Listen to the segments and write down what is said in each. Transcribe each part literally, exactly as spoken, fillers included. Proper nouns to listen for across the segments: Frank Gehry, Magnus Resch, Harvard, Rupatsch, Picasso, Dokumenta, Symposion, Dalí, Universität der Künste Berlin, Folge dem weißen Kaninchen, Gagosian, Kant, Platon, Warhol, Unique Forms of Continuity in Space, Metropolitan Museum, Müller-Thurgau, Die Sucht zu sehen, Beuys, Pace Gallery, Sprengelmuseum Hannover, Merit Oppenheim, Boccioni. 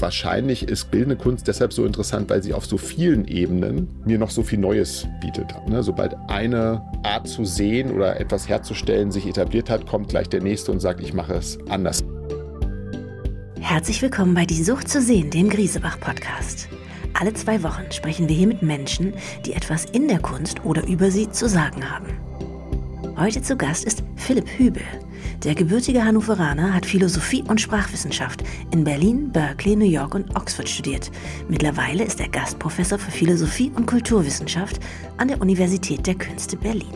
wahrscheinlich ist bildende Kunst deshalb so interessant, weil sie auf so vielen Ebenen mir noch so viel Neues bietet. Sobald eine Art zu sehen oder etwas herzustellen sich etabliert hat, kommt gleich der nächste und sagt, ich mache es anders. Herzlich willkommen bei Die Sucht zu sehen, dem Griesebach-Podcast. Alle zwei Wochen sprechen wir hier mit Menschen, die etwas in der Kunst oder über sie zu sagen haben. Heute zu Gast ist Philipp Hübel. Der gebürtige Hannoveraner hat Philosophie und Sprachwissenschaft in Berlin, Berkeley, New York und Oxford studiert. Mittlerweile ist er Gastprofessor für Philosophie und Kulturwissenschaft an der Universität der Künste Berlin.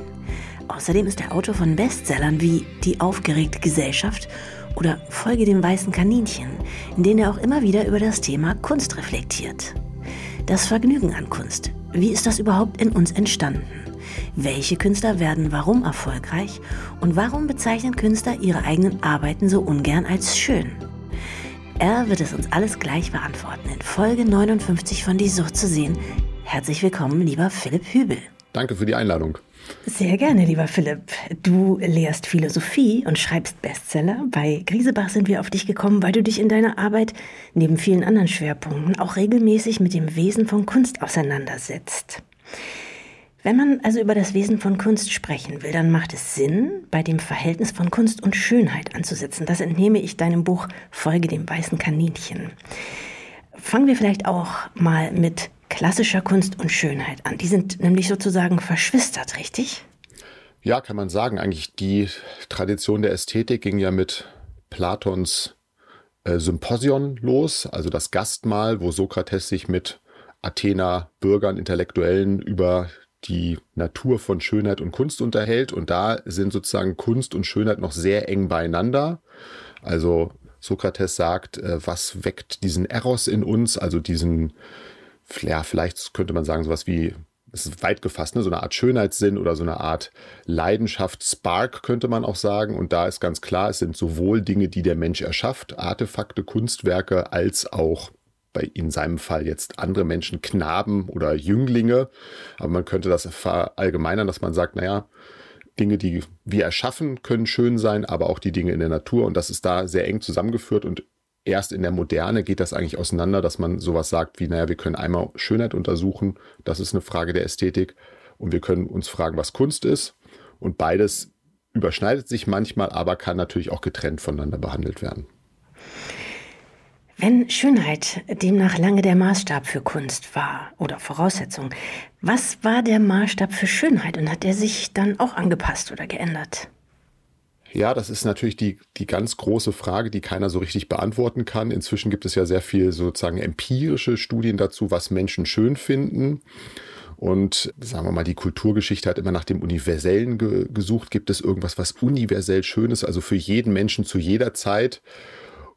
Außerdem ist er Autor von Bestsellern wie Die aufgeregte Gesellschaft oder Folge dem weißen Kaninchen, in denen er auch immer wieder über das Thema Kunst reflektiert. Das Vergnügen an Kunst. Wie ist das überhaupt in uns entstanden? Welche Künstler werden warum erfolgreich? Und warum bezeichnen Künstler ihre eigenen Arbeiten so ungern als schön? Er wird es uns alles gleich beantworten in Folge neunundfünfzig von Die Sucht zu sehen. Herzlich willkommen, lieber Philipp Hübel. Danke für die Einladung. Sehr gerne, lieber Philipp. Du lehrst Philosophie und schreibst Bestseller. Bei Griesebach sind wir auf dich gekommen, weil du dich in deiner Arbeit neben vielen anderen Schwerpunkten auch regelmäßig mit dem Wesen von Kunst auseinandersetzt. Wenn man also über das Wesen von Kunst sprechen will, dann macht es Sinn, bei dem Verhältnis von Kunst und Schönheit anzusetzen. Das entnehme ich deinem Buch Folge dem weißen Kaninchen. Fangen wir vielleicht auch mal mit klassischer Kunst und Schönheit an. Die sind nämlich sozusagen verschwistert, richtig? Ja, kann man sagen. Eigentlich die Tradition der Ästhetik ging ja mit Platons äh, Symposion los, also das Gastmahl, wo Sokrates sich mit Athener Bürgern, Intellektuellen über die Natur von Schönheit und Kunst unterhält. Und da sind sozusagen Kunst und Schönheit noch sehr eng beieinander. Also Sokrates sagt, äh, was weckt diesen Eros in uns, also diesen ja, vielleicht könnte man sagen, sowas wie, es ist weit gefasst, ne? So eine Art Schönheitssinn oder so eine Art Leidenschaftsspark, könnte man auch sagen. Und da ist ganz klar, es sind sowohl Dinge, die der Mensch erschafft, Artefakte, Kunstwerke, als auch bei in seinem Fall jetzt andere Menschen, Knaben oder Jünglinge. Aber man könnte das verallgemeinern, dass man sagt, naja, Dinge, die wir erschaffen, können schön sein, aber auch die Dinge in der Natur. Und das ist da sehr eng zusammengeführt und erst in der Moderne geht das eigentlich auseinander, dass man sowas sagt wie, naja, wir können einmal Schönheit untersuchen, das ist eine Frage der Ästhetik und wir können uns fragen, was Kunst ist und beides überschneidet sich manchmal, aber kann natürlich auch getrennt voneinander behandelt werden. Wenn Schönheit demnach lange der Maßstab für Kunst war oder Voraussetzung, was war der Maßstab für Schönheit und hat der sich dann auch angepasst oder geändert? Ja, das ist natürlich die, die ganz große Frage, die keiner so richtig beantworten kann. Inzwischen gibt es ja sehr viel sozusagen empirische Studien dazu, was Menschen schön finden. Und sagen wir mal, die Kulturgeschichte hat immer nach dem Universellen ge- gesucht. Gibt es irgendwas, was universell schön ist, also für jeden Menschen zu jeder Zeit?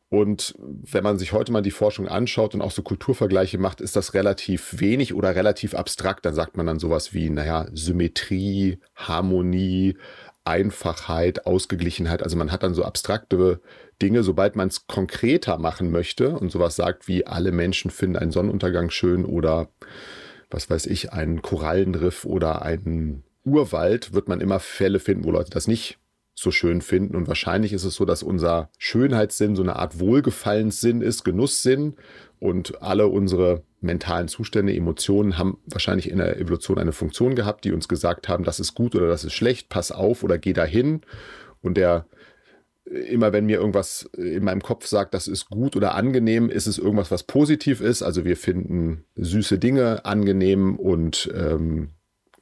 Und wenn man sich heute mal die Forschung anschaut und auch so Kulturvergleiche macht, ist das relativ wenig oder relativ abstrakt. Dann sagt man dann sowas wie, naja, Symmetrie, Harmonie, Einfachheit, Ausgeglichenheit, also man hat dann so abstrakte Dinge, sobald man es konkreter machen möchte und sowas sagt wie alle Menschen finden einen Sonnenuntergang schön oder was weiß ich, einen Korallenriff oder einen Urwald, wird man immer Fälle finden, wo Leute das nicht so schön finden und wahrscheinlich ist es so, dass unser Schönheitssinn so eine Art Wohlgefallenssinn ist, Genusssinn und alle unsere mentalen Zustände, Emotionen haben wahrscheinlich in der Evolution eine Funktion gehabt, die uns gesagt haben, das ist gut oder das ist schlecht, pass auf oder geh dahin. Und der, immer wenn mir irgendwas in meinem Kopf sagt, das ist gut oder angenehm, ist es irgendwas, was positiv ist. Also wir finden süße Dinge angenehm und ähm,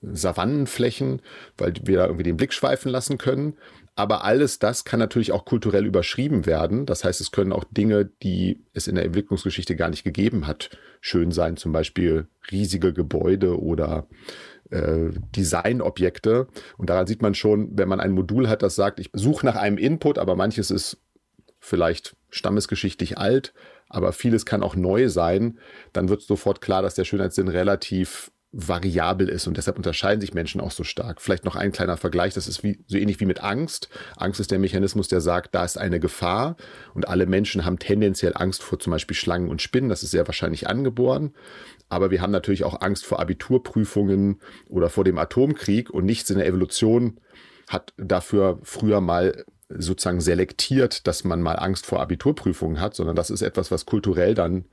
Savannenflächen, weil wir da irgendwie den Blick schweifen lassen können. Aber alles das kann natürlich auch kulturell überschrieben werden. Das heißt, es können auch Dinge, die es in der Entwicklungsgeschichte gar nicht gegeben hat, schön sein. Zum Beispiel riesige Gebäude oder äh, Designobjekte. Und daran sieht man schon, wenn man ein Modul hat, das sagt, ich suche nach einem Input, aber manches ist vielleicht stammesgeschichtlich alt, aber vieles kann auch neu sein. Dann wird sofort klar, dass der Schönheitssinn relativ variabel ist und deshalb unterscheiden sich Menschen auch so stark. Vielleicht noch ein kleiner Vergleich, das ist wie, so ähnlich wie mit Angst. Angst ist der Mechanismus, der sagt, da ist eine Gefahr und alle Menschen haben tendenziell Angst vor zum Beispiel Schlangen und Spinnen, das ist sehr wahrscheinlich angeboren, aber wir haben natürlich auch Angst vor Abiturprüfungen oder vor dem Atomkrieg und nichts in der Evolution hat dafür früher mal sozusagen selektiert, dass man mal Angst vor Abiturprüfungen hat, sondern das ist etwas, was kulturell dann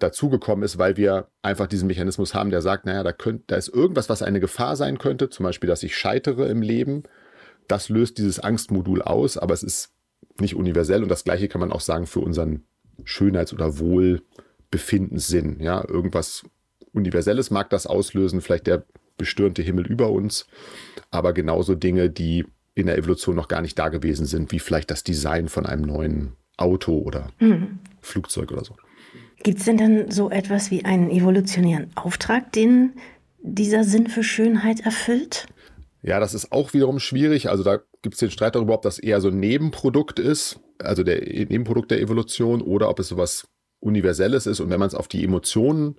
dazugekommen ist, weil wir einfach diesen Mechanismus haben, der sagt, naja, da, könnt, da ist irgendwas, was eine Gefahr sein könnte, zum Beispiel, dass ich scheitere im Leben. Das löst dieses Angstmodul aus, aber es ist nicht universell. Und das Gleiche kann man auch sagen für unseren Schönheits- oder Wohlbefindenssinn. Ja, irgendwas Universelles mag das auslösen, vielleicht der bestürmte Himmel über uns, aber genauso Dinge, die in der Evolution noch gar nicht da gewesen sind, wie vielleicht das Design von einem neuen Auto oder hm. Flugzeug oder so. Gibt es denn dann so etwas wie einen evolutionären Auftrag, den dieser Sinn für Schönheit erfüllt? Ja, das ist auch wiederum schwierig. Also da gibt es den Streit darüber, ob das eher so ein Nebenprodukt ist, also der Nebenprodukt der Evolution, oder ob es sowas Universelles ist. Und wenn man es auf die Emotionen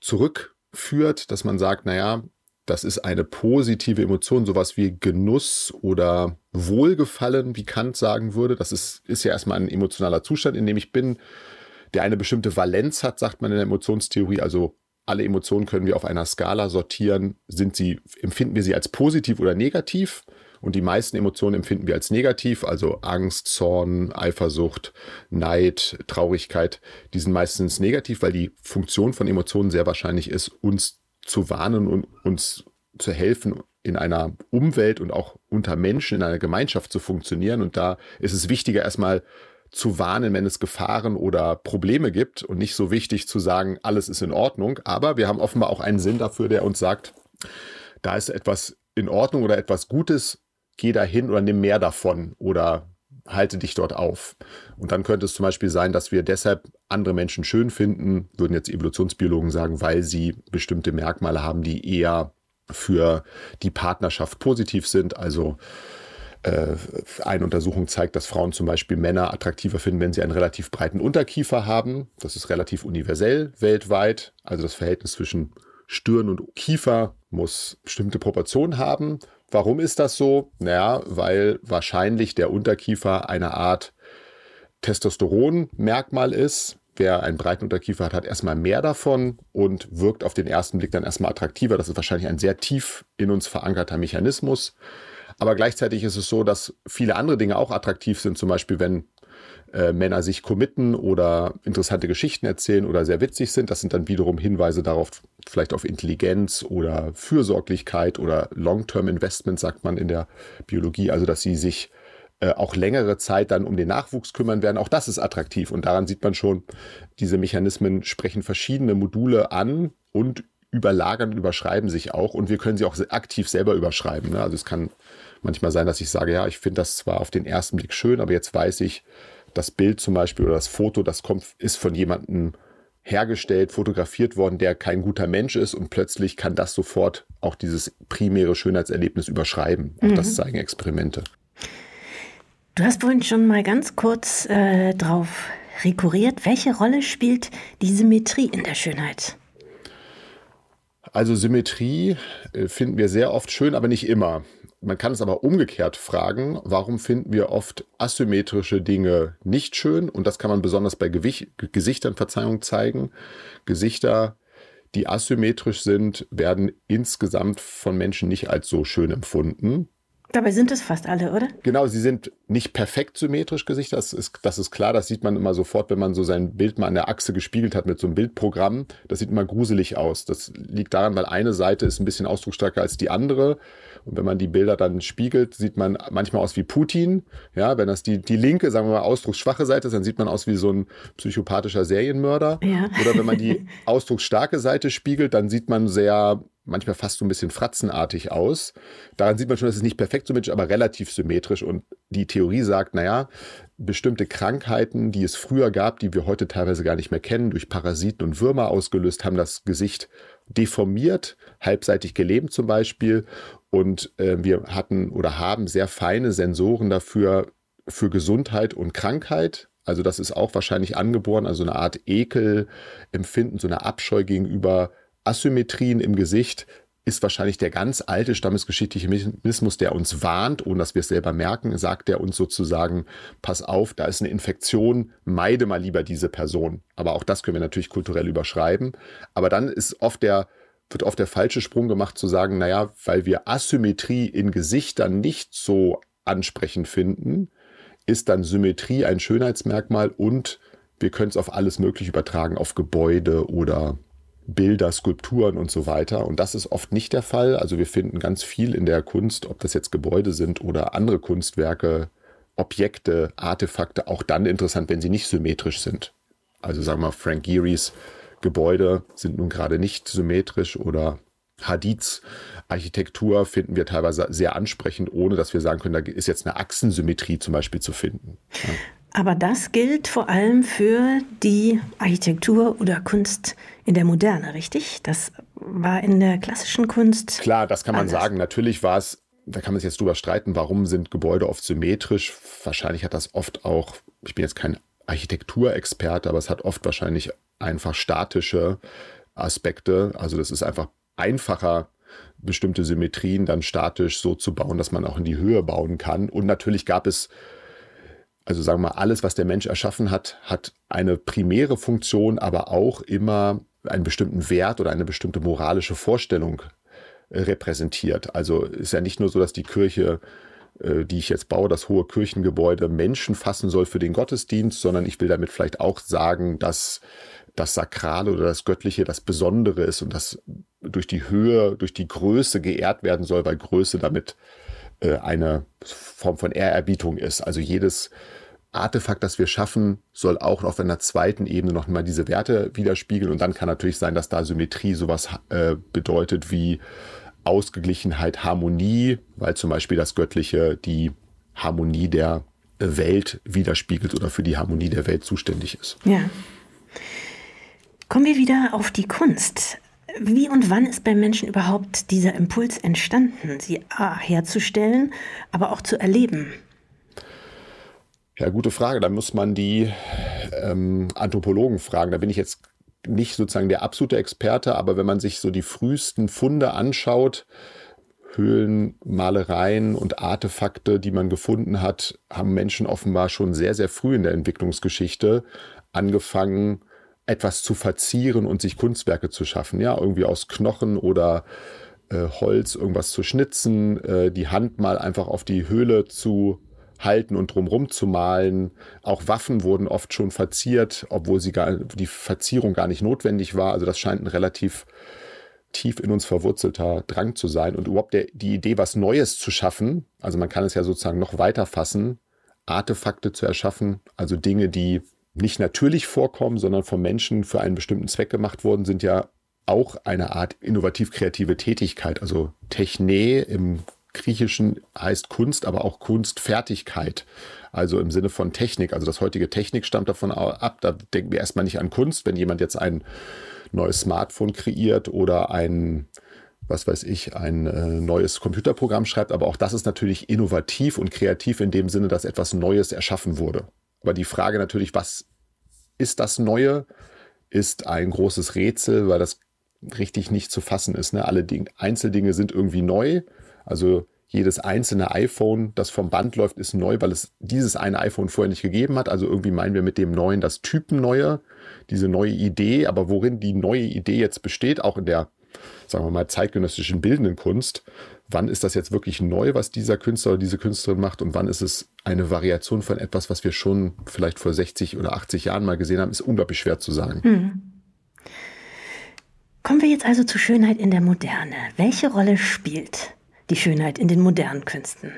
zurückführt, dass man sagt, naja, das ist eine positive Emotion, sowas wie Genuss oder Wohlgefallen, wie Kant sagen würde. Das ist, ist ja erstmal ein emotionaler Zustand, in dem ich bin, der eine bestimmte Valenz hat, sagt man in der Emotionstheorie. Also alle Emotionen können wir auf einer Skala sortieren. Sind sie, empfinden wir sie als positiv oder negativ? Und die meisten Emotionen empfinden wir als negativ. Also Angst, Zorn, Eifersucht, Neid, Traurigkeit. Die sind meistens negativ, weil die Funktion von Emotionen sehr wahrscheinlich ist, uns zu warnen und uns zu helfen, in einer Umwelt und auch unter Menschen, in einer Gemeinschaft zu funktionieren. Und da ist es wichtiger, erstmal zu warnen, wenn es Gefahren oder Probleme gibt, und nicht so wichtig zu sagen, alles ist in Ordnung. Aber wir haben offenbar auch einen Sinn dafür, der uns sagt, da ist etwas in Ordnung oder etwas Gutes, geh da hin oder nimm mehr davon oder halte dich dort auf. Und dann könnte es zum Beispiel sein, dass wir deshalb andere Menschen schön finden, würden jetzt Evolutionsbiologen sagen, weil sie bestimmte Merkmale haben, die eher für die Partnerschaft positiv sind. Also eine Untersuchung zeigt, dass Frauen zum Beispiel Männer attraktiver finden, wenn sie einen relativ breiten Unterkiefer haben. Das ist relativ universell weltweit. Also das Verhältnis zwischen Stirn und Kiefer muss bestimmte Proportionen haben. Warum ist das so? Naja, weil wahrscheinlich der Unterkiefer eine Art Testosteron-Merkmal ist. Wer einen breiten Unterkiefer hat, hat erstmal mehr davon und wirkt auf den ersten Blick dann erstmal attraktiver. Das ist wahrscheinlich ein sehr tief in uns verankerter Mechanismus. Aber gleichzeitig ist es so, dass viele andere Dinge auch attraktiv sind. Zum Beispiel, wenn äh, Männer sich committen oder interessante Geschichten erzählen oder sehr witzig sind. Das sind dann wiederum Hinweise darauf, vielleicht auf Intelligenz oder Fürsorglichkeit oder Long-Term-Investment, sagt man in der Biologie. Also, dass sie sich äh, auch längere Zeit dann um den Nachwuchs kümmern werden. Auch das ist attraktiv. Und daran sieht man schon, diese Mechanismen sprechen verschiedene Module an und überlagern, überschreiben sich auch, und wir können sie auch aktiv selber überschreiben. Also es kann manchmal sein, dass ich sage, ja, ich finde das zwar auf den ersten Blick schön, aber jetzt weiß ich, das Bild zum Beispiel oder das Foto, das kommt, ist von jemandem hergestellt, fotografiert worden, der kein guter Mensch ist, und plötzlich kann das sofort auch dieses primäre Schönheitserlebnis überschreiben. Auch mhm. das zeigen Experimente. Du hast vorhin schon mal ganz kurz äh, drauf rekurriert. Welche Rolle spielt die Symmetrie in der Schönheit? Also Symmetrie finden wir sehr oft schön, aber nicht immer. Man kann es aber umgekehrt fragen, warum finden wir oft asymmetrische Dinge nicht schön? Und das kann man besonders bei Gewicht, Gesichtern, Verzeihung, zeigen. Gesichter, die asymmetrisch sind, werden insgesamt von Menschen nicht als so schön empfunden. Dabei sind es fast alle, oder? Genau, sie sind nicht perfekt symmetrisch, Gesichter. Das ist, das ist klar, das sieht man immer sofort, wenn man so sein Bild mal an der Achse gespiegelt hat mit so einem Bildprogramm. Das sieht immer gruselig aus. Das liegt daran, weil eine Seite ist ein bisschen ausdrucksstärker als die andere. Und wenn man die Bilder dann spiegelt, sieht man manchmal aus wie Putin. Ja, wenn das die, die linke, sagen wir mal, ausdrucksschwache Seite ist, dann sieht man aus wie so ein psychopathischer Serienmörder. Ja. Oder wenn man die ausdrucksstarke Seite spiegelt, dann sieht man sehr... manchmal fast so ein bisschen fratzenartig aus. Daran sieht man schon, dass es nicht perfekt symmetrisch, aber relativ symmetrisch. Und die Theorie sagt, naja, bestimmte Krankheiten, die es früher gab, die wir heute teilweise gar nicht mehr kennen, durch Parasiten und Würmer ausgelöst, haben das Gesicht deformiert, halbseitig gelähmt zum Beispiel. Und äh, wir hatten oder haben sehr feine Sensoren dafür, für Gesundheit und Krankheit. Also das ist auch wahrscheinlich angeboren, also eine Art Ekelempfinden, so eine Abscheu gegenüber Asymmetrien im Gesicht ist wahrscheinlich der ganz alte stammesgeschichtliche Mechanismus, der uns warnt, ohne dass wir es selber merken, sagt er uns sozusagen, pass auf, da ist eine Infektion, meide mal lieber diese Person. Aber auch das können wir natürlich kulturell überschreiben. Aber dann ist oft der, wird oft der falsche Sprung gemacht zu sagen, naja, weil wir Asymmetrie in Gesichtern nicht so ansprechend finden, ist dann Symmetrie ein Schönheitsmerkmal und wir können es auf alles Mögliche übertragen, auf Gebäude oder Bilder, Skulpturen und so weiter. Und das ist oft nicht der Fall. Also wir finden ganz viel in der Kunst, ob das jetzt Gebäude sind oder andere Kunstwerke, Objekte, Artefakte, auch dann interessant, wenn sie nicht symmetrisch sind. Also sagen wir mal, Frank Gehries Gebäude sind nun gerade nicht symmetrisch oder Hadids Architektur finden wir teilweise sehr ansprechend, ohne dass wir sagen können, da ist jetzt eine Achsensymmetrie zum Beispiel zu finden. Ja. Aber das gilt vor allem für die Architektur oder Kunst in der Moderne, richtig? Das war in der klassischen Kunst. Klar, das kann man anders sagen. Natürlich war es, da kann man sich jetzt drüber streiten, warum sind Gebäude oft symmetrisch? Wahrscheinlich hat das oft auch, ich bin jetzt kein Architekturexperte, aber es hat oft wahrscheinlich einfach statische Aspekte. Also das ist einfach einfacher, bestimmte Symmetrien dann statisch so zu bauen, dass man auch in die Höhe bauen kann. Und natürlich gab es, also sagen wir mal, alles, was der Mensch erschaffen hat, hat eine primäre Funktion, aber auch immer einen bestimmten Wert oder eine bestimmte moralische Vorstellung repräsentiert. Also ist ja nicht nur so, dass die Kirche, die ich jetzt baue, das hohe Kirchengebäude, Menschen fassen soll für den Gottesdienst, sondern ich will damit vielleicht auch sagen, dass das Sakrale oder das Göttliche das Besondere ist und das durch die Höhe, durch die Größe geehrt werden soll, weil Größe damit äh, eine Form von Ehrerbietung ist. Also jedes Artefakt, das wir schaffen, soll auch auf einer zweiten Ebene noch mal diese Werte widerspiegeln. Und dann kann natürlich sein, dass da Symmetrie sowas äh, bedeutet wie Ausgeglichenheit, Harmonie, weil zum Beispiel das Göttliche die Harmonie der Welt widerspiegelt oder für die Harmonie der Welt zuständig ist. Ja. Kommen wir wieder auf die Kunst. Wie und wann ist beim Menschen überhaupt dieser Impuls entstanden, sie a, herzustellen, aber auch zu erleben? Ja, gute Frage. Da muss man die ähm, Anthropologen fragen. Da bin ich jetzt nicht sozusagen der absolute Experte, aber wenn man sich so die frühesten Funde anschaut, Höhlen, Malereien und Artefakte, die man gefunden hat, haben Menschen offenbar schon sehr, sehr früh in der Entwicklungsgeschichte angefangen, etwas zu verzieren und sich Kunstwerke zu schaffen. Ja, irgendwie aus Knochen oder äh, Holz irgendwas zu schnitzen, äh, die Hand mal einfach auf die Höhle zu halten und drumherum zu malen. Auch Waffen wurden oft schon verziert, obwohl sie gar, die Verzierung gar nicht notwendig war. Also das scheint ein relativ tief in uns verwurzelter Drang zu sein. Und überhaupt der, die Idee, was Neues zu schaffen, also man kann es ja sozusagen noch weiter fassen, Artefakte zu erschaffen, also Dinge, die nicht natürlich vorkommen, sondern vom Menschen für einen bestimmten Zweck gemacht worden, sind ja auch eine Art innovativ-kreative Tätigkeit. Also Techne im Griechischen heißt Kunst, aber auch Kunstfertigkeit, also im Sinne von Technik. Also das heutige Technik stammt davon ab, da denken wir erstmal nicht an Kunst, wenn jemand jetzt ein neues Smartphone kreiert oder ein, was weiß ich, ein äh, neues Computerprogramm schreibt. Aber auch das ist natürlich innovativ und kreativ in dem Sinne, dass etwas Neues erschaffen wurde. Aber die Frage natürlich, was ist das Neue, ist ein großes Rätsel, weil das richtig nicht zu fassen ist. Ne? Alle Dinge, Einzeldinge sind irgendwie neu. Also jedes einzelne iPhone, das vom Band läuft, ist neu, weil es dieses eine iPhone vorher nicht gegeben hat. Also irgendwie meinen wir mit dem Neuen das Typenneue, diese neue Idee. Aber worin die neue Idee jetzt besteht, auch in der, sagen wir mal, zeitgenössischen bildenden Kunst, wann ist das jetzt wirklich neu, was dieser Künstler oder diese Künstlerin macht und wann ist es eine Variation von etwas, was wir schon vielleicht vor sechzig oder achtzig Jahren mal gesehen haben, ist unglaublich schwer zu sagen. Hm. Kommen wir jetzt also zur Schönheit in der Moderne. Welche Rolle spielt die Schönheit in den modernen Künsten?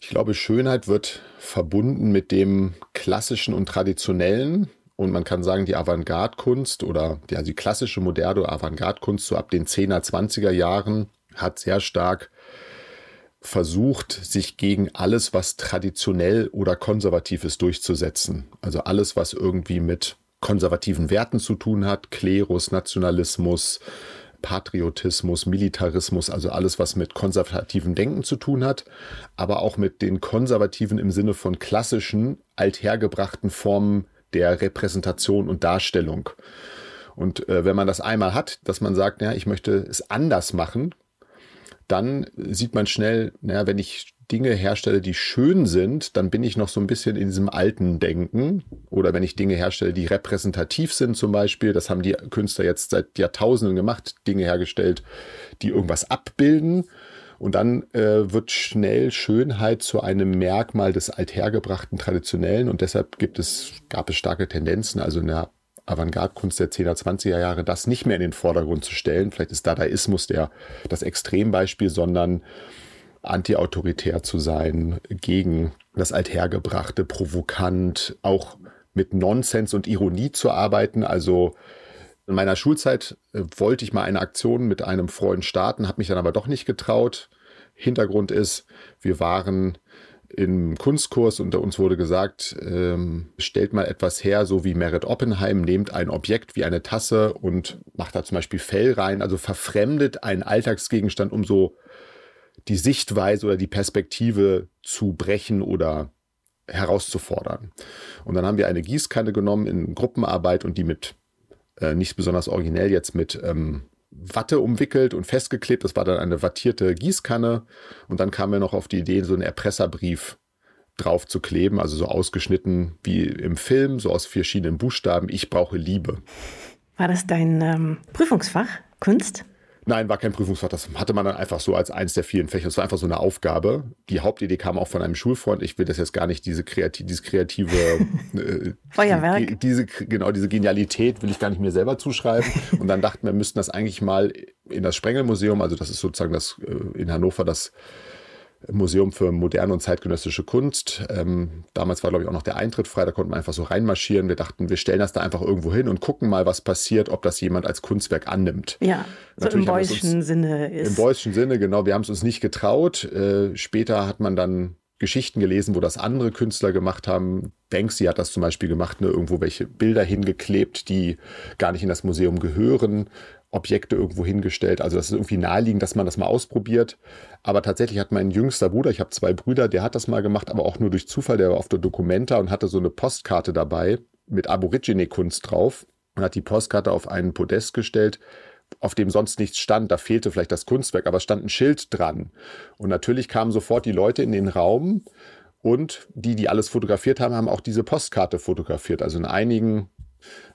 Ich glaube, Schönheit wird verbunden mit dem Klassischen und Traditionellen. Und man kann sagen, die Avantgarde-Kunst oder die, also die klassische moderne oder Avantgarde-Kunst so ab den zehner, zwanziger Jahren hat sehr stark versucht, sich gegen alles, was traditionell oder konservativ ist, durchzusetzen. Also alles, was irgendwie mit konservativen Werten zu tun hat, Klerus, Nationalismus, Patriotismus, Militarismus, also alles, was mit konservativem Denken zu tun hat, aber auch mit den konservativen im Sinne von klassischen, althergebrachten Formen der Repräsentation und Darstellung. Und äh, wenn man das einmal hat, dass man sagt, naja, ich möchte es anders machen, dann sieht man schnell, naja, wenn ich Dinge herstelle, die schön sind, dann bin ich noch so ein bisschen in diesem alten Denken. Oder wenn ich Dinge herstelle, die repräsentativ sind zum Beispiel, das haben die Künstler jetzt seit Jahrtausenden gemacht, Dinge hergestellt, die irgendwas abbilden. Und dann äh, wird schnell Schönheit zu einem Merkmal des althergebrachten Traditionellen. Und deshalb gibt es, gab es starke Tendenzen, also in der Avantgarde-Kunst der zehner, zwanziger Jahre, das nicht mehr in den Vordergrund zu stellen. Vielleicht ist Dadaismus der, das Extrembeispiel, sondern antiautoritär zu sein, gegen das althergebrachte, provokant, auch mit Nonsens und Ironie zu arbeiten. Also in meiner Schulzeit wollte ich mal eine Aktion mit einem Freund starten, habe mich dann aber doch nicht getraut. Hintergrund ist, wir waren im Kunstkurs und uns wurde gesagt, ähm, stellt mal etwas her, so wie Merit Oppenheim, nehmt ein Objekt wie eine Tasse und macht da zum Beispiel Fell rein, also verfremdet einen Alltagsgegenstand, um so die Sichtweise oder die Perspektive zu brechen oder herauszufordern. Und dann haben wir eine Gießkanne genommen in Gruppenarbeit und die mit, äh, nicht besonders originell jetzt, mit ähm, Watte umwickelt und festgeklebt. Das war dann eine wattierte Gießkanne. Und dann kamen wir noch auf die Idee, so einen Erpresserbrief drauf zu kleben, also so ausgeschnitten wie im Film, so aus verschiedenen Buchstaben. Ich brauche Liebe. War das dein ähm, Prüfungsfach, Kunst? Nein, war kein Prüfungsfach. Das hatte man dann einfach so als eins der vielen Fächer. Das war einfach so eine Aufgabe. Die Hauptidee kam auch von einem Schulfreund. Ich will das jetzt gar nicht, diese kreative, dieses kreative äh, Feuerwerk. Diese, genau, diese Genialität will ich gar nicht mir selber zuschreiben. Und dann dachten wir, müssten das eigentlich mal in das Sprengelmuseum, also das ist sozusagen das in Hannover das Museum für moderne und zeitgenössische Kunst. Ähm, damals war, glaube ich, auch noch der Eintritt frei. Da konnten wir einfach so reinmarschieren. Wir dachten, wir stellen das da einfach irgendwo hin und gucken mal, was passiert, ob das jemand als Kunstwerk annimmt. Ja, so im Beuysschen Sinne ist. Im Beuysschen Sinne, genau. Wir haben es uns nicht getraut. Äh, später hat man dann Geschichten gelesen, wo das andere Künstler gemacht haben. Banksy hat das zum Beispiel gemacht, ne? Irgendwo welche Bilder hingeklebt, die gar nicht in das Museum gehören. Objekte irgendwo hingestellt. Also das ist irgendwie naheliegend, dass man das mal ausprobiert. Aber tatsächlich hat mein jüngster Bruder, ich habe zwei Brüder, der hat das mal gemacht, aber auch nur durch Zufall. Der war auf der Dokumenta und hatte so eine Postkarte dabei mit Aborigine-Kunst drauf und hat die Postkarte auf einen Podest gestellt, auf dem sonst nichts stand. Da fehlte vielleicht das Kunstwerk, aber es stand ein Schild dran. Und natürlich kamen sofort die Leute in den Raum und die, die alles fotografiert haben, haben auch diese Postkarte fotografiert. Also in einigen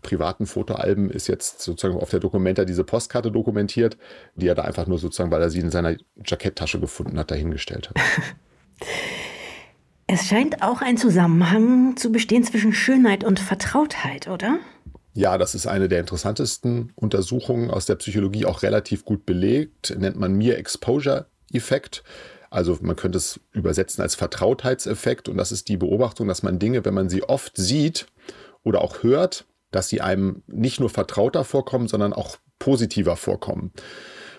privaten Fotoalben ist jetzt sozusagen auf der Dokumenta diese Postkarte dokumentiert, die er da einfach nur sozusagen, weil er sie in seiner Jacketttasche gefunden hat, dahingestellt hat. Es scheint auch ein Zusammenhang zu bestehen zwischen Schönheit und Vertrautheit, oder? Ja, das ist eine der interessantesten Untersuchungen aus der Psychologie, auch relativ gut belegt, nennt man Mere-Exposure-Effekt. Also man könnte es übersetzen als Vertrautheitseffekt und das ist die Beobachtung, dass man Dinge, wenn man sie oft sieht oder auch hört, dass sie einem nicht nur vertrauter vorkommen, sondern auch positiver vorkommen.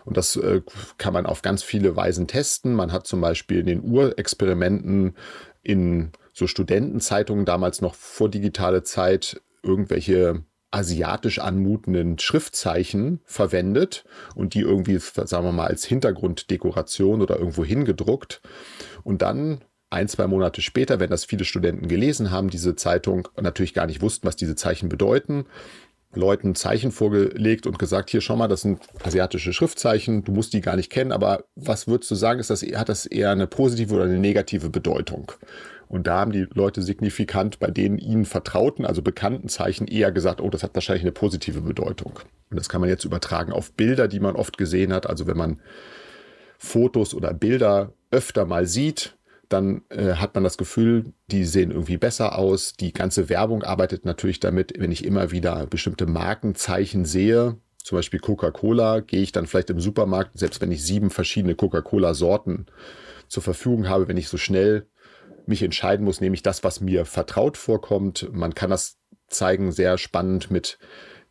Und das äh, kann man auf ganz viele Weisen testen. Man hat zum Beispiel in den Urexperimenten in so Studentenzeitungen, damals noch vor digitale Zeit, irgendwelche asiatisch anmutenden Schriftzeichen verwendet und die irgendwie, sagen wir mal, als Hintergrunddekoration oder irgendwo hingedruckt. Und dann ein, zwei Monate später, wenn das viele Studenten gelesen haben, diese Zeitung, natürlich gar nicht wussten, was diese Zeichen bedeuten, Leuten Zeichen vorgelegt und gesagt, hier schau mal, das sind asiatische Schriftzeichen, du musst die gar nicht kennen, aber was würdest du sagen, ist das, hat das eher eine positive oder eine negative Bedeutung? Und da haben die Leute signifikant bei denen ihnen vertrauten, also bekannten Zeichen eher gesagt, oh, das hat wahrscheinlich eine positive Bedeutung. Und das kann man jetzt übertragen auf Bilder, die man oft gesehen hat, also wenn man Fotos oder Bilder öfter mal sieht, dann äh, hat man das Gefühl, die sehen irgendwie besser aus. Die ganze Werbung arbeitet natürlich damit, wenn ich immer wieder bestimmte Markenzeichen sehe, zum Beispiel Coca-Cola, gehe ich dann vielleicht im Supermarkt, selbst wenn ich sieben verschiedene Coca-Cola-Sorten zur Verfügung habe, wenn ich so schnell mich entscheiden muss, nehme ich das, was mir vertraut vorkommt. Man kann das zeigen, sehr spannend mit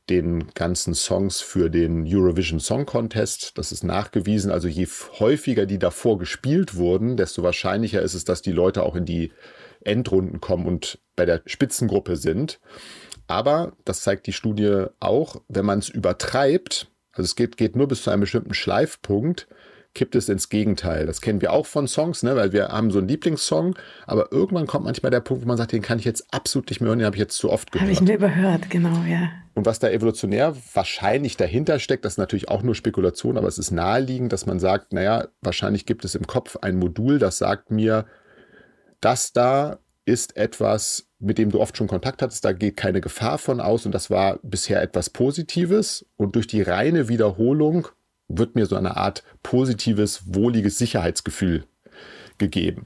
den ganzen Songs für den Eurovision Song Contest. Das ist nachgewiesen. Also je häufiger die davor gespielt wurden, desto wahrscheinlicher ist es, dass die Leute auch in die Endrunden kommen und bei der Spitzengruppe sind. Aber, das zeigt die Studie auch, wenn man es übertreibt, also es geht, geht nur bis zu einem bestimmten Schleifpunkt, kippt es ins Gegenteil. Das kennen wir auch von Songs, ne? Weil wir haben so einen Lieblingssong, aber irgendwann kommt manchmal der Punkt, wo man sagt, den kann ich jetzt absolut nicht mehr hören, den habe ich jetzt zu oft gehört. Habe ich nur überhört, genau, ja. Und was da evolutionär wahrscheinlich dahinter steckt, das ist natürlich auch nur Spekulation, aber es ist naheliegend, dass man sagt, naja, wahrscheinlich gibt es im Kopf ein Modul, das sagt mir, das da ist etwas, mit dem du oft schon Kontakt hattest, da geht keine Gefahr von aus und das war bisher etwas Positives und durch die reine Wiederholung wird mir so eine Art positives, wohliges Sicherheitsgefühl gegeben.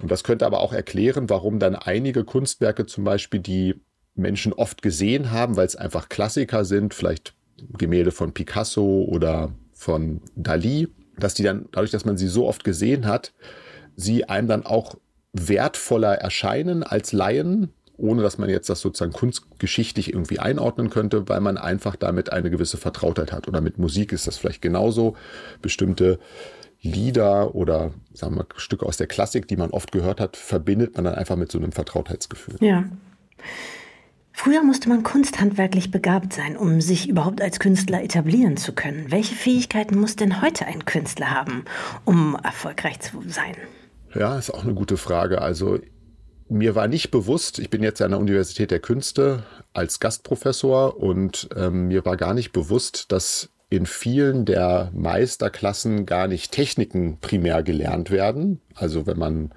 Und das könnte aber auch erklären, warum dann einige Kunstwerke zum Beispiel, die Menschen oft gesehen haben, weil es einfach Klassiker sind, vielleicht Gemälde von Picasso oder von Dalí, dass die dann, dadurch, dass man sie so oft gesehen hat, sie einem dann auch wertvoller erscheinen als Laien, ohne dass man jetzt das sozusagen kunstgeschichtlich irgendwie einordnen könnte, weil man einfach damit eine gewisse Vertrautheit hat. Oder mit Musik ist das vielleicht genauso. Bestimmte Lieder oder sagen wir, Stücke aus der Klassik, die man oft gehört hat, verbindet man dann einfach mit so einem Vertrautheitsgefühl. Ja. Früher musste man kunsthandwerklich begabt sein, um sich überhaupt als Künstler etablieren zu können. Welche Fähigkeiten muss denn heute ein Künstler haben, um erfolgreich zu sein? Ja, ist auch eine gute Frage. Also mir war nicht bewusst, ich bin jetzt an der Universität der Künste als Gastprofessor und ähm, mir war gar nicht bewusst, dass in vielen der Meisterklassen gar nicht Techniken primär gelernt werden. Also wenn man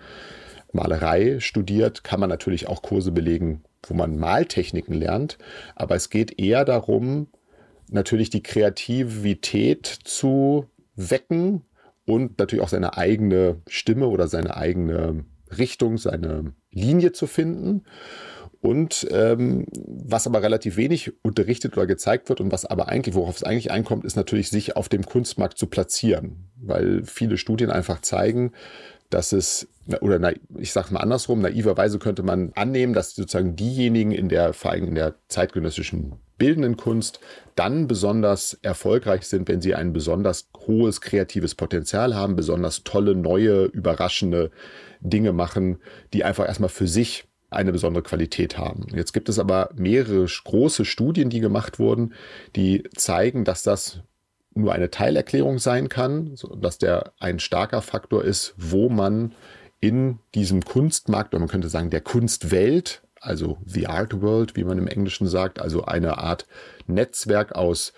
Malerei studiert, kann man natürlich auch Kurse belegen, wo man Maltechniken lernt, aber es geht eher darum, natürlich die Kreativität zu wecken und natürlich auch seine eigene Stimme oder seine eigene Richtung, seine Linie zu finden. Und ähm, was aber relativ wenig unterrichtet oder gezeigt wird und was aber eigentlich, worauf es eigentlich einkommt, ist natürlich, sich auf dem Kunstmarkt zu platzieren, weil viele Studien einfach zeigen, dass es, oder ich sage mal andersrum, naiverweise könnte man annehmen, dass sozusagen diejenigen in der, vor allem in der zeitgenössischen bildenden Kunst, dann besonders erfolgreich sind, wenn sie ein besonders hohes kreatives Potenzial haben, besonders tolle, neue, überraschende Dinge machen, die einfach erstmal für sich eine besondere Qualität haben. Jetzt gibt es aber mehrere große Studien, die gemacht wurden, die zeigen, dass das nur eine Teilerklärung sein kann, dass der ein starker Faktor ist, wo man in diesem Kunstmarkt, oder man könnte sagen der Kunstwelt, also the art world, wie man im Englischen sagt, also eine Art Netzwerk aus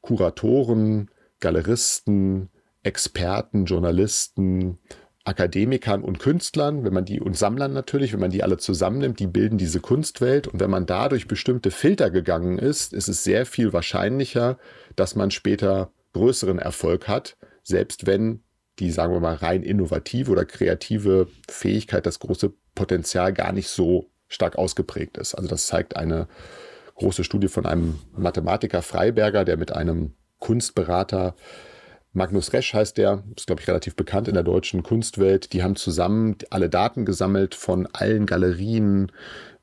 Kuratoren, Galeristen, Experten, Journalisten, Akademikern und Künstlern, wenn man die und Sammlern natürlich, wenn man die alle zusammennimmt, die bilden diese Kunstwelt. Und wenn man da durch bestimmte Filter gegangen ist, ist es sehr viel wahrscheinlicher, dass man später größeren Erfolg hat, selbst wenn die, sagen wir mal, rein innovative oder kreative Fähigkeit, das große Potenzial gar nicht so stark ausgeprägt ist. Also das zeigt eine große Studie von einem Mathematiker Freiberger, der mit einem Kunstberater Magnus Resch heißt der, ist glaube ich relativ bekannt in der deutschen Kunstwelt. Die haben zusammen alle Daten gesammelt von allen Galerien,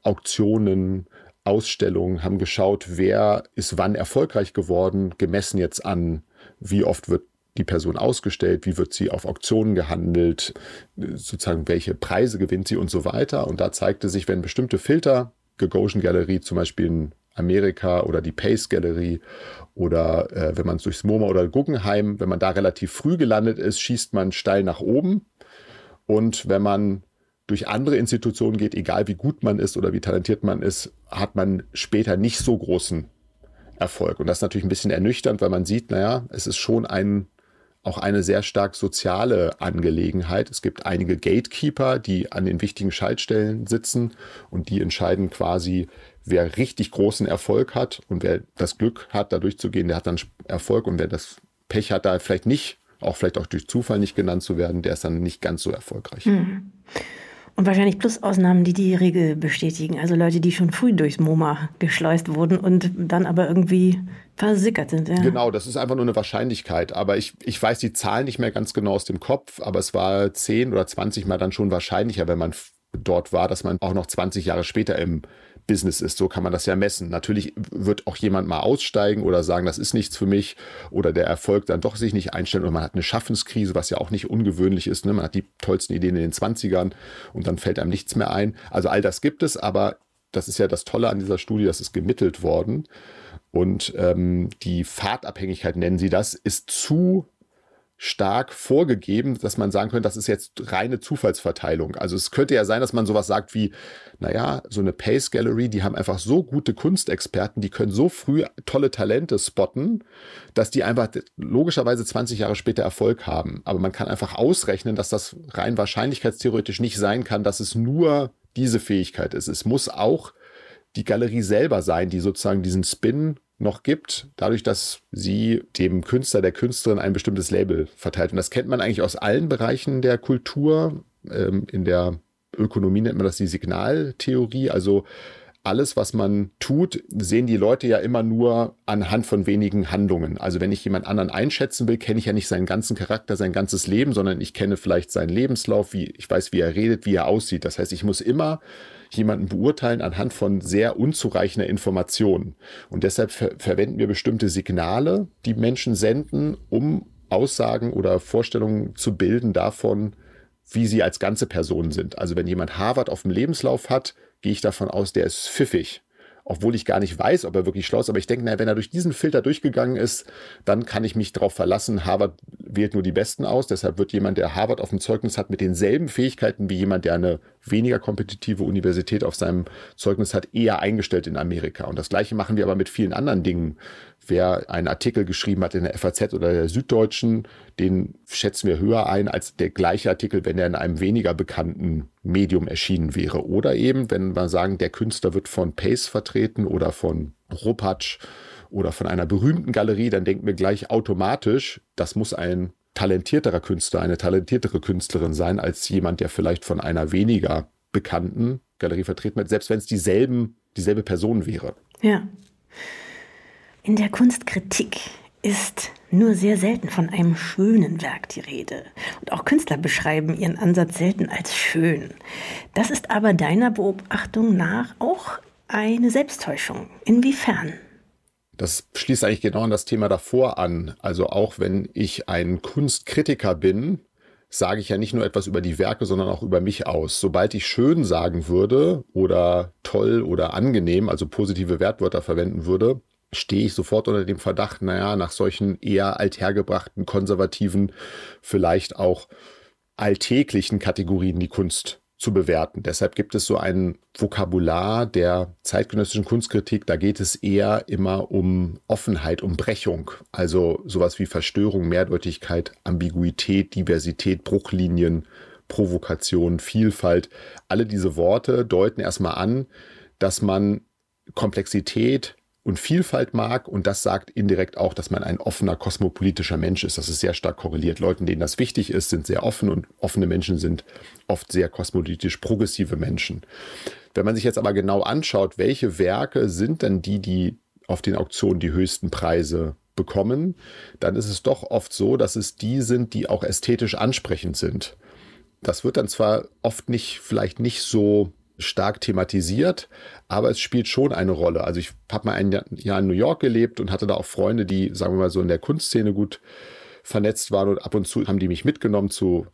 Auktionen, Ausstellungen, haben geschaut, wer ist wann erfolgreich geworden, gemessen jetzt an, wie oft wird die Person ausgestellt, wie wird sie auf Auktionen gehandelt, sozusagen welche Preise gewinnt sie und so weiter. Und da zeigte sich, wenn bestimmte Filter, Gagosian Galerie zum Beispiel in Amerika oder die Pace Gallery oder äh, wenn man es durchs MoMA oder Guggenheim, wenn man da relativ früh gelandet ist, schießt man steil nach oben. Und wenn man durch andere Institutionen geht, egal wie gut man ist oder wie talentiert man ist, hat man später nicht so großen Erfolg. Und das ist natürlich ein bisschen ernüchternd, weil man sieht, naja, es ist schon ein, auch eine sehr stark soziale Angelegenheit. Es gibt einige Gatekeeper, die an den wichtigen Schaltstellen sitzen und die entscheiden quasi, wer richtig großen Erfolg hat und wer das Glück hat, da durchzugehen, der hat dann Erfolg. Und wer das Pech hat, da vielleicht nicht, auch vielleicht auch durch Zufall nicht genannt zu werden, der ist dann nicht ganz so erfolgreich. Mhm. Und wahrscheinlich plus Ausnahmen, die die Regel bestätigen. Also Leute, die schon früh durchs MoMA geschleust wurden und dann aber irgendwie versickert sind. Ja. Genau, das ist einfach nur eine Wahrscheinlichkeit. Aber ich, ich weiß die Zahlen nicht mehr ganz genau aus dem Kopf, aber es war zehn oder zwanzig Mal dann schon wahrscheinlicher, wenn man dort war, dass man auch noch zwanzig Jahre später im Business ist. So kann man das ja messen. Natürlich wird auch jemand mal aussteigen oder sagen, das ist nichts für mich, oder der Erfolg dann doch sich nicht einstellen oder man hat eine Schaffenskrise, was ja auch nicht ungewöhnlich ist. Ne? Man hat die tollsten Ideen in den zwanzigern und dann fällt einem nichts mehr ein. Also all das gibt es, aber das ist ja das Tolle an dieser Studie, das ist gemittelt worden und ähm, die Fahrtabhängigkeit, nennen sie das, ist zu stark vorgegeben, dass man sagen könnte, das ist jetzt reine Zufallsverteilung. Also es könnte ja sein, dass man sowas sagt wie, naja, so eine Pace Gallery, die haben einfach so gute Kunstexperten, die können so früh tolle Talente spotten, dass die einfach logischerweise zwanzig Jahre später Erfolg haben. Aber man kann einfach ausrechnen, dass das rein wahrscheinlichkeitstheoretisch nicht sein kann, dass es nur diese Fähigkeit ist. Es muss auch die Galerie selber sein, die sozusagen diesen Spin noch gibt, dadurch, dass sie dem Künstler, der Künstlerin ein bestimmtes Label verteilt. Und das kennt man eigentlich aus allen Bereichen der Kultur. In der Ökonomie nennt man das die Signaltheorie. Also alles, was man tut, sehen die Leute ja immer nur anhand von wenigen Handlungen. Also wenn ich jemand anderen einschätzen will, kenne ich ja nicht seinen ganzen Charakter, sein ganzes Leben, sondern ich kenne vielleicht seinen Lebenslauf, wie ich weiß, wie er redet, wie er aussieht. Das heißt, ich muss immer jemanden beurteilen anhand von sehr unzureichender Information. Und deshalb ver- verwenden wir bestimmte Signale, die Menschen senden, um Aussagen oder Vorstellungen zu bilden davon, wie sie als ganze Person sind. Also wenn jemand Harvard auf dem Lebenslauf hat, gehe ich davon aus, der ist pfiffig. Obwohl ich gar nicht weiß, ob er wirklich schlau ist. Aber ich denke, na, wenn er durch diesen Filter durchgegangen ist, dann kann ich mich darauf verlassen, Harvard wählt nur die Besten aus. Deshalb wird jemand, der Harvard auf dem Zeugnis hat, mit denselben Fähigkeiten wie jemand, der eine weniger kompetitive Universität auf seinem Zeugnis hat, eher eingestellt in Amerika. Und das Gleiche machen wir aber mit vielen anderen Dingen. Wer einen Artikel geschrieben hat in der F A Z oder der Süddeutschen, den schätzen wir höher ein als der gleiche Artikel, wenn er in einem weniger bekannten Medium erschienen wäre. Oder eben, wenn wir sagen, der Künstler wird von Pace vertreten oder von Rupatsch oder von einer berühmten Galerie, dann denken wir gleich automatisch, das muss ein talentierterer Künstler, eine talentiertere Künstlerin sein, als jemand, der vielleicht von einer weniger bekannten Galerie vertreten wird, selbst wenn es dieselben, dieselbe Person wäre. Ja. In der Kunstkritik ist nur sehr selten von einem schönen Werk die Rede. Und auch Künstler beschreiben ihren Ansatz selten als schön. Das ist aber deiner Beobachtung nach auch eine Selbsttäuschung. Inwiefern? Das schließt eigentlich genau an das Thema davor an. Also auch wenn ich ein Kunstkritiker bin, sage ich ja nicht nur etwas über die Werke, sondern auch über mich aus. Sobald ich schön sagen würde oder toll oder angenehm, also positive Wertwörter verwenden würde, stehe ich sofort unter dem Verdacht, naja, nach solchen eher althergebrachten, konservativen, vielleicht auch alltäglichen Kategorien die Kunst zu bewerten. Deshalb gibt es so ein Vokabular der zeitgenössischen Kunstkritik, da geht es eher immer um Offenheit, um Brechung, also sowas wie Verstörung, Mehrdeutigkeit, Ambiguität, Diversität, Bruchlinien, Provokation, Vielfalt. Alle diese Worte deuten erstmal an, dass man Komplexität und Vielfalt mag, und das sagt indirekt auch, dass man ein offener, kosmopolitischer Mensch ist. Das ist sehr stark korreliert. Leuten, denen das wichtig ist, sind sehr offen, und offene Menschen sind oft sehr kosmopolitisch progressive Menschen. Wenn man sich jetzt aber genau anschaut, welche Werke sind denn die, die auf den Auktionen die höchsten Preise bekommen, dann ist es doch oft so, dass es die sind, die auch ästhetisch ansprechend sind. Das wird dann zwar oft nicht, vielleicht nicht so stark thematisiert, aber es spielt schon eine Rolle. Also ich habe mal ein Jahr in New York gelebt und hatte da auch Freunde, die, sagen wir mal so, in der Kunstszene gut vernetzt waren, und ab und zu haben die mich mitgenommen zu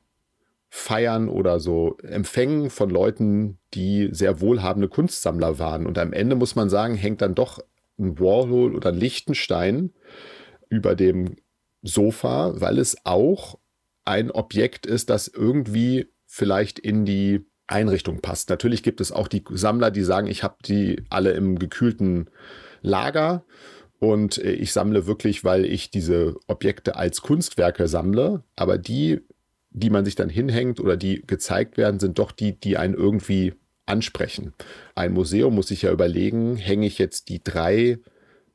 Feiern oder so Empfängen von Leuten, die sehr wohlhabende Kunstsammler waren. Und am Ende muss man sagen, hängt dann doch ein Warhol oder ein Lichtenstein über dem Sofa, weil es auch ein Objekt ist, das irgendwie vielleicht in die Einrichtung passt. Natürlich gibt es auch die Sammler, die sagen, ich habe die alle im gekühlten Lager und ich sammle wirklich, weil ich diese Objekte als Kunstwerke sammle. Aber die, die man sich dann hinhängt oder die gezeigt werden, sind doch die, die einen irgendwie ansprechen. Ein Museum muss sich ja überlegen, hänge ich jetzt die drei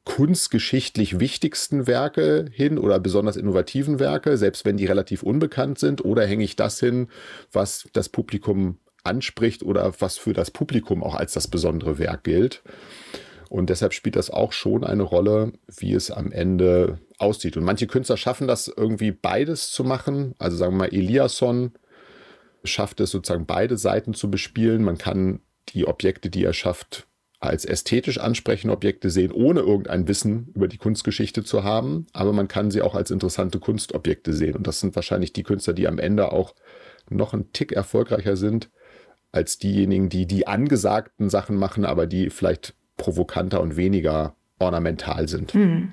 kunstgeschichtlich wichtigsten Werke hin oder besonders innovativen Werke, selbst wenn die relativ unbekannt sind, oder hänge ich das hin, was das Publikum anspricht oder was für das Publikum auch als das besondere Werk gilt. Und deshalb spielt das auch schon eine Rolle, wie es am Ende aussieht. Und manche Künstler schaffen das irgendwie, beides zu machen. Also sagen wir mal, Eliasson schafft es sozusagen, beide Seiten zu bespielen. Man kann die Objekte, die er schafft, als ästhetisch ansprechende Objekte sehen, ohne irgendein Wissen über die Kunstgeschichte zu haben. Aber man kann sie auch als interessante Kunstobjekte sehen. Und das sind wahrscheinlich die Künstler, die am Ende auch noch einen Tick erfolgreicher sind als diejenigen, die die angesagten Sachen machen, aber die vielleicht provokanter und weniger ornamental sind. Hm.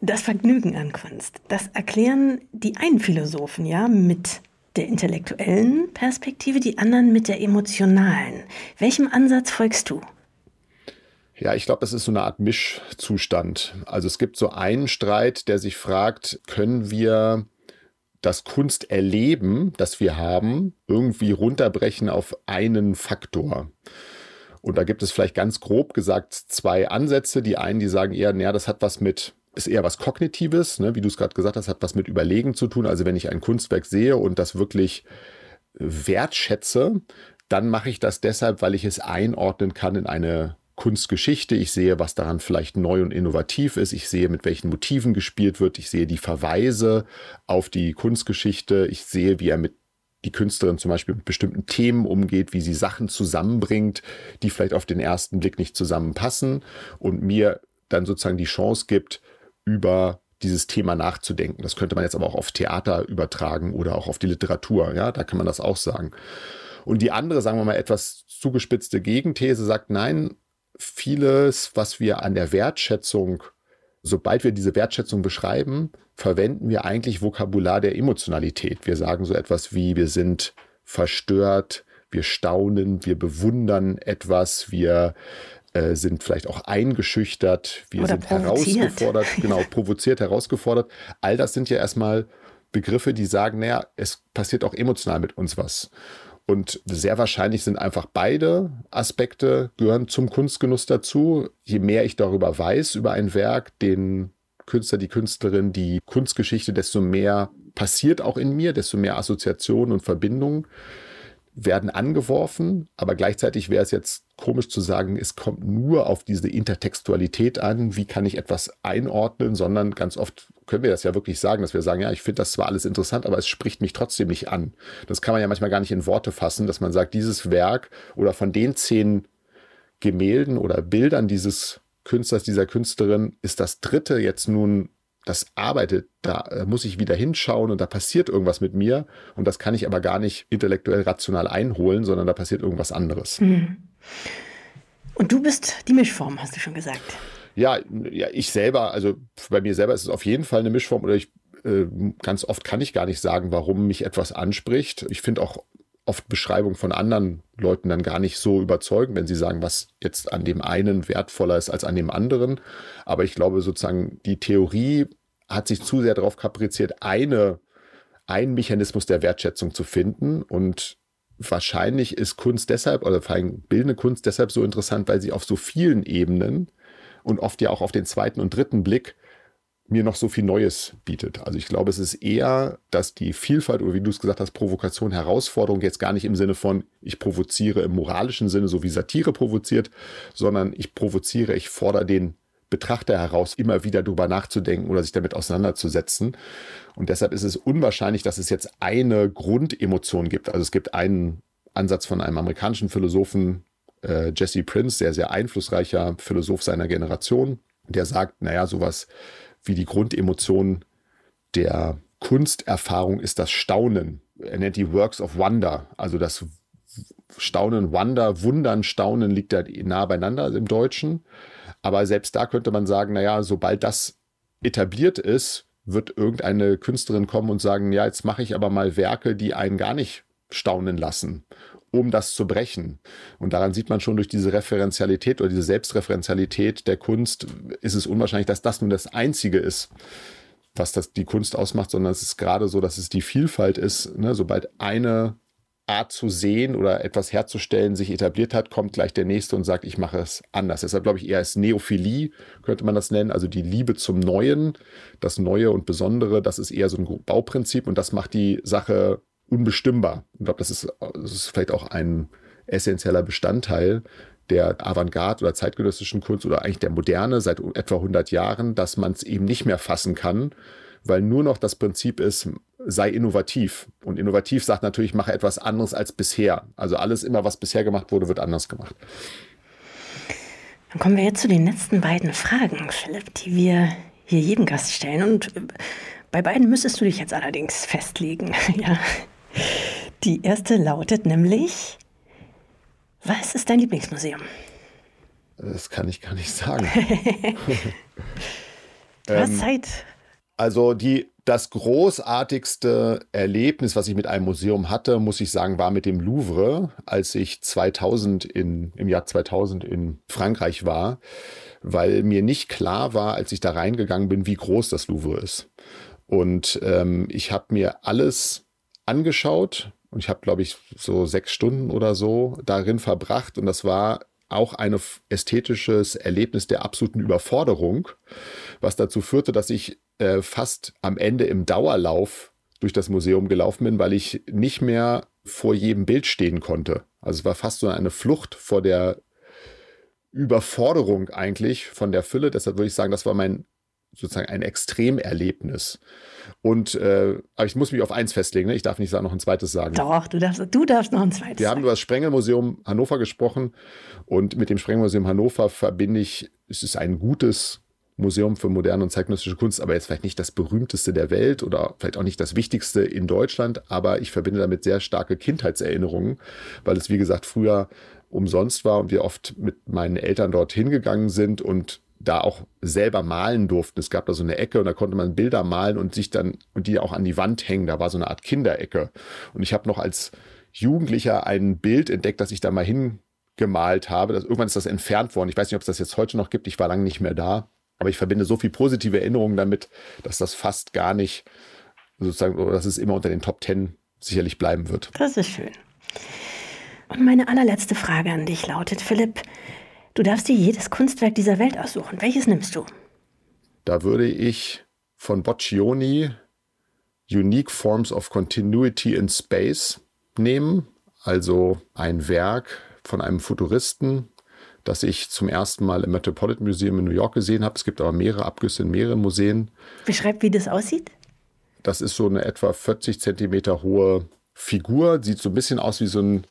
Das Vergnügen an Kunst, das erklären die einen Philosophen ja mit der intellektuellen Perspektive, die anderen mit der emotionalen. Welchem Ansatz folgst du? Ja, ich glaube, das ist so eine Art Mischzustand. Also es gibt so einen Streit, der sich fragt, können wir das Kunsterleben, das wir haben, irgendwie runterbrechen auf einen Faktor. Und da gibt es vielleicht ganz grob gesagt zwei Ansätze. Die einen, die sagen eher, naja, das hat was mit, ist eher was Kognitives, ne? Wie du es gerade gesagt hast, hat was mit Überlegen zu tun. Also wenn ich ein Kunstwerk sehe und das wirklich wertschätze, dann mache ich das deshalb, weil ich es einordnen kann in eine Kunstgeschichte. Ich sehe, was daran vielleicht neu und innovativ ist. Ich sehe, mit welchen Motiven gespielt wird. Ich sehe die Verweise auf die Kunstgeschichte. Ich sehe, wie er mit die Künstlerin zum Beispiel mit bestimmten Themen umgeht, wie sie Sachen zusammenbringt, die vielleicht auf den ersten Blick nicht zusammenpassen und mir dann sozusagen die Chance gibt, über dieses Thema nachzudenken. Das könnte man jetzt aber auch auf Theater übertragen oder auch auf die Literatur. Ja, da kann man das auch sagen. Und die andere, sagen wir mal, etwas zugespitzte Gegenthese sagt, nein, vieles, was wir an der Wertschätzung, sobald wir diese Wertschätzung beschreiben, verwenden wir eigentlich Vokabular der Emotionalität. Wir sagen so etwas wie, wir sind verstört, wir staunen, wir bewundern etwas, wir äh, sind vielleicht auch eingeschüchtert, wir Oder sind provoziert. herausgefordert, genau, provoziert, herausgefordert. All das sind ja erstmal Begriffe, die sagen, naja, es passiert auch emotional mit uns was. Und sehr wahrscheinlich sind einfach beide Aspekte, gehören zum Kunstgenuss dazu. Je mehr ich darüber weiß, über ein Werk, den Künstler, die Künstlerin, die Kunstgeschichte, desto mehr passiert auch in mir, desto mehr Assoziationen und Verbindungen werden angeworfen. Aber gleichzeitig wäre es jetzt komisch zu sagen, es kommt nur auf diese Intertextualität an, wie kann ich etwas einordnen, sondern ganz oft können wir das ja wirklich sagen, dass wir sagen, ja, ich finde das zwar alles interessant, aber es spricht mich trotzdem nicht an. Das kann man ja manchmal gar nicht in Worte fassen, dass man sagt, dieses Werk oder von den zehn Gemälden oder Bildern dieses Künstlers, dieser Künstlerin, ist das dritte jetzt nun, das arbeitet, da muss ich wieder hinschauen und da passiert irgendwas mit mir und das kann ich aber gar nicht intellektuell rational einholen, sondern da passiert irgendwas anderes. Mhm. Und du bist die Mischform, hast du schon gesagt. Ja, ja, ich selber, also bei mir selber ist es auf jeden Fall eine Mischform. Oder ich äh, ganz oft kann ich gar nicht sagen, warum mich etwas anspricht. Ich finde auch oft Beschreibungen von anderen Leuten dann gar nicht so überzeugend, wenn sie sagen, was jetzt an dem einen wertvoller ist als an dem anderen. Aber ich glaube sozusagen, die Theorie hat sich zu sehr darauf kapriziert, eine, einen Mechanismus der Wertschätzung zu finden. Und wahrscheinlich ist Kunst deshalb, oder vor allem bildende Kunst deshalb so interessant, weil sie auf so vielen Ebenen und oft ja auch auf den zweiten und dritten Blick mir noch so viel Neues bietet. Also ich glaube, es ist eher, dass die Vielfalt oder wie du es gesagt hast, Provokation, Herausforderung jetzt gar nicht im Sinne von ich provoziere im moralischen Sinne, so wie Satire provoziert, sondern ich provoziere, ich fordere den Betrachter heraus, immer wieder darüber nachzudenken oder sich damit auseinanderzusetzen. Und deshalb ist es unwahrscheinlich, dass es jetzt eine Grundemotion gibt. Also es gibt einen Ansatz von einem amerikanischen Philosophen, Jesse Prince, sehr, sehr einflussreicher Philosoph seiner Generation, der sagt, naja, sowas wie die Grundemotion der Kunsterfahrung ist das Staunen. Er nennt die Works of Wonder, also das Staunen, Wonder, Wundern, Staunen liegt da nah beieinander im Deutschen. Aber selbst da könnte man sagen, naja, sobald das etabliert ist, wird irgendeine Künstlerin kommen und sagen, ja, jetzt mache ich aber mal Werke, die einen gar nicht staunen lassen, um das zu brechen. Und daran sieht man schon durch diese Referenzialität oder diese Selbstreferenzialität der Kunst, ist es unwahrscheinlich, dass das nun das Einzige ist, was das die Kunst ausmacht, sondern es ist gerade so, dass es die Vielfalt ist. Ne? Sobald eine Art zu sehen oder etwas herzustellen sich etabliert hat, kommt gleich der Nächste und sagt, ich mache es anders. Deshalb glaube ich eher als Neophilie, könnte man das nennen, also die Liebe zum Neuen, das Neue und Besondere, das ist eher so ein Bauprinzip und das macht die Sache unbestimmbar. Ich glaube, das ist, das ist vielleicht auch ein essentieller Bestandteil der Avantgarde oder zeitgenössischen Kunst oder eigentlich der Moderne seit etwa hundert Jahren, dass man es eben nicht mehr fassen kann, weil nur noch das Prinzip ist, sei innovativ. Und innovativ sagt natürlich, mache etwas anderes als bisher. Also alles immer, was bisher gemacht wurde, wird anders gemacht. Dann kommen wir jetzt zu den letzten beiden Fragen, Philipp, die wir hier jedem Gast stellen. Und bei beiden müsstest du dich jetzt allerdings festlegen. Ja. Die erste lautet nämlich, was ist dein Lieblingsmuseum? Das kann ich gar nicht sagen. Du hast ähm, Zeit. Also die, das großartigste Erlebnis, was ich mit einem Museum hatte, muss ich sagen, war mit dem Louvre, als ich zweitausend in, im Jahr zweitausend in Frankreich war, weil mir nicht klar war, als ich da reingegangen bin, wie groß das Louvre ist. Und ähm, ich habe mir alles angeschaut und ich habe, glaube ich, so sechs Stunden oder so darin verbracht. Und das war auch ein ästhetisches Erlebnis der absoluten Überforderung, was dazu führte, dass ich äh, fast am Ende im Dauerlauf durch das Museum gelaufen bin, weil ich nicht mehr vor jedem Bild stehen konnte. Also es war fast so eine Flucht vor der Überforderung eigentlich von der Fülle. Deshalb würde ich sagen, das war mein sozusagen ein Extremerlebnis. Und, äh, aber ich muss mich auf eins festlegen, ne? Ich darf nicht noch ein zweites sagen. Doch, du darfst, du darfst noch ein zweites sagen. Wir haben über das Sprengelmuseum Hannover gesprochen und mit dem Sprengelmuseum Hannover verbinde ich, es ist ein gutes Museum für moderne und zeitgenössische Kunst, aber jetzt vielleicht nicht das berühmteste der Welt oder vielleicht auch nicht das wichtigste in Deutschland, aber ich verbinde damit sehr starke Kindheitserinnerungen, weil es, wie gesagt, früher umsonst war und wir oft mit meinen Eltern dorthin gegangen sind und da auch selber malen durften. Es gab da so eine Ecke und da konnte man Bilder malen und sich dann und die auch an die Wand hängen. Da war so eine Art Kinderecke. Und ich habe noch als Jugendlicher ein Bild entdeckt, das ich da mal hingemalt habe. Das, irgendwann ist das entfernt worden. Ich weiß nicht, ob es das jetzt heute noch gibt. Ich war lange nicht mehr da. Aber ich verbinde so viel positive Erinnerungen damit, dass das fast gar nicht sozusagen, oder dass es immer unter den Top Ten sicherlich bleiben wird. Das ist schön. Und meine allerletzte Frage an dich lautet, Philipp, du darfst dir jedes Kunstwerk dieser Welt aussuchen. Welches nimmst du? Da würde ich von Boccioni Unique Forms of Continuity in Space nehmen. Also ein Werk von einem Futuristen, das ich zum ersten Mal im Metropolitan Museum in New York gesehen habe. Es gibt aber mehrere Abgüsse in mehreren Museen. Beschreib, wie das aussieht. Das ist so eine etwa vierzig Zentimeter hohe Figur. Sieht so ein bisschen aus wie so eine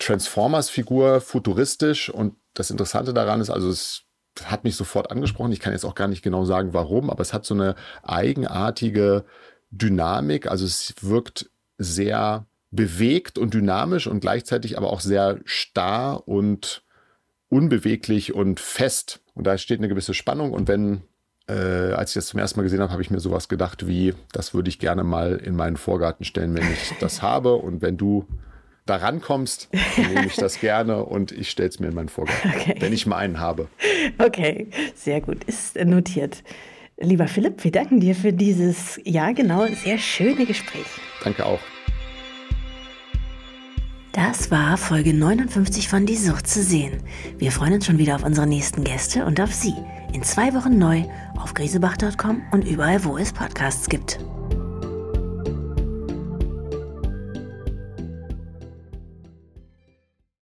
Transformers-Figur, futuristisch. Und das Interessante daran ist, also es hat mich sofort angesprochen. Ich kann jetzt auch gar nicht genau sagen, warum, aber es hat so eine eigenartige Dynamik. Also es wirkt sehr bewegt und dynamisch und gleichzeitig aber auch sehr starr und unbeweglich und fest. Und da steht eine gewisse Spannung. Und wenn, äh, als ich das zum ersten Mal gesehen habe, habe ich mir sowas gedacht wie, das würde ich gerne mal in meinen Vorgarten stellen, wenn ich das habe. Und wenn du da rankommst, dann nehme ich das gerne und ich stelle es mir in meinen Vorgarten, okay, wenn ich mal einen habe. Okay, sehr gut. Ist notiert. Lieber Philipp, wir danken dir für dieses, ja genau, sehr schöne Gespräch. Danke auch. Das war Folge neunundfünfzig von Die Sucht zu sehen. Wir freuen uns schon wieder auf unsere nächsten Gäste und auf Sie. In zwei Wochen neu auf griesebach Punkt com und überall, wo es Podcasts gibt.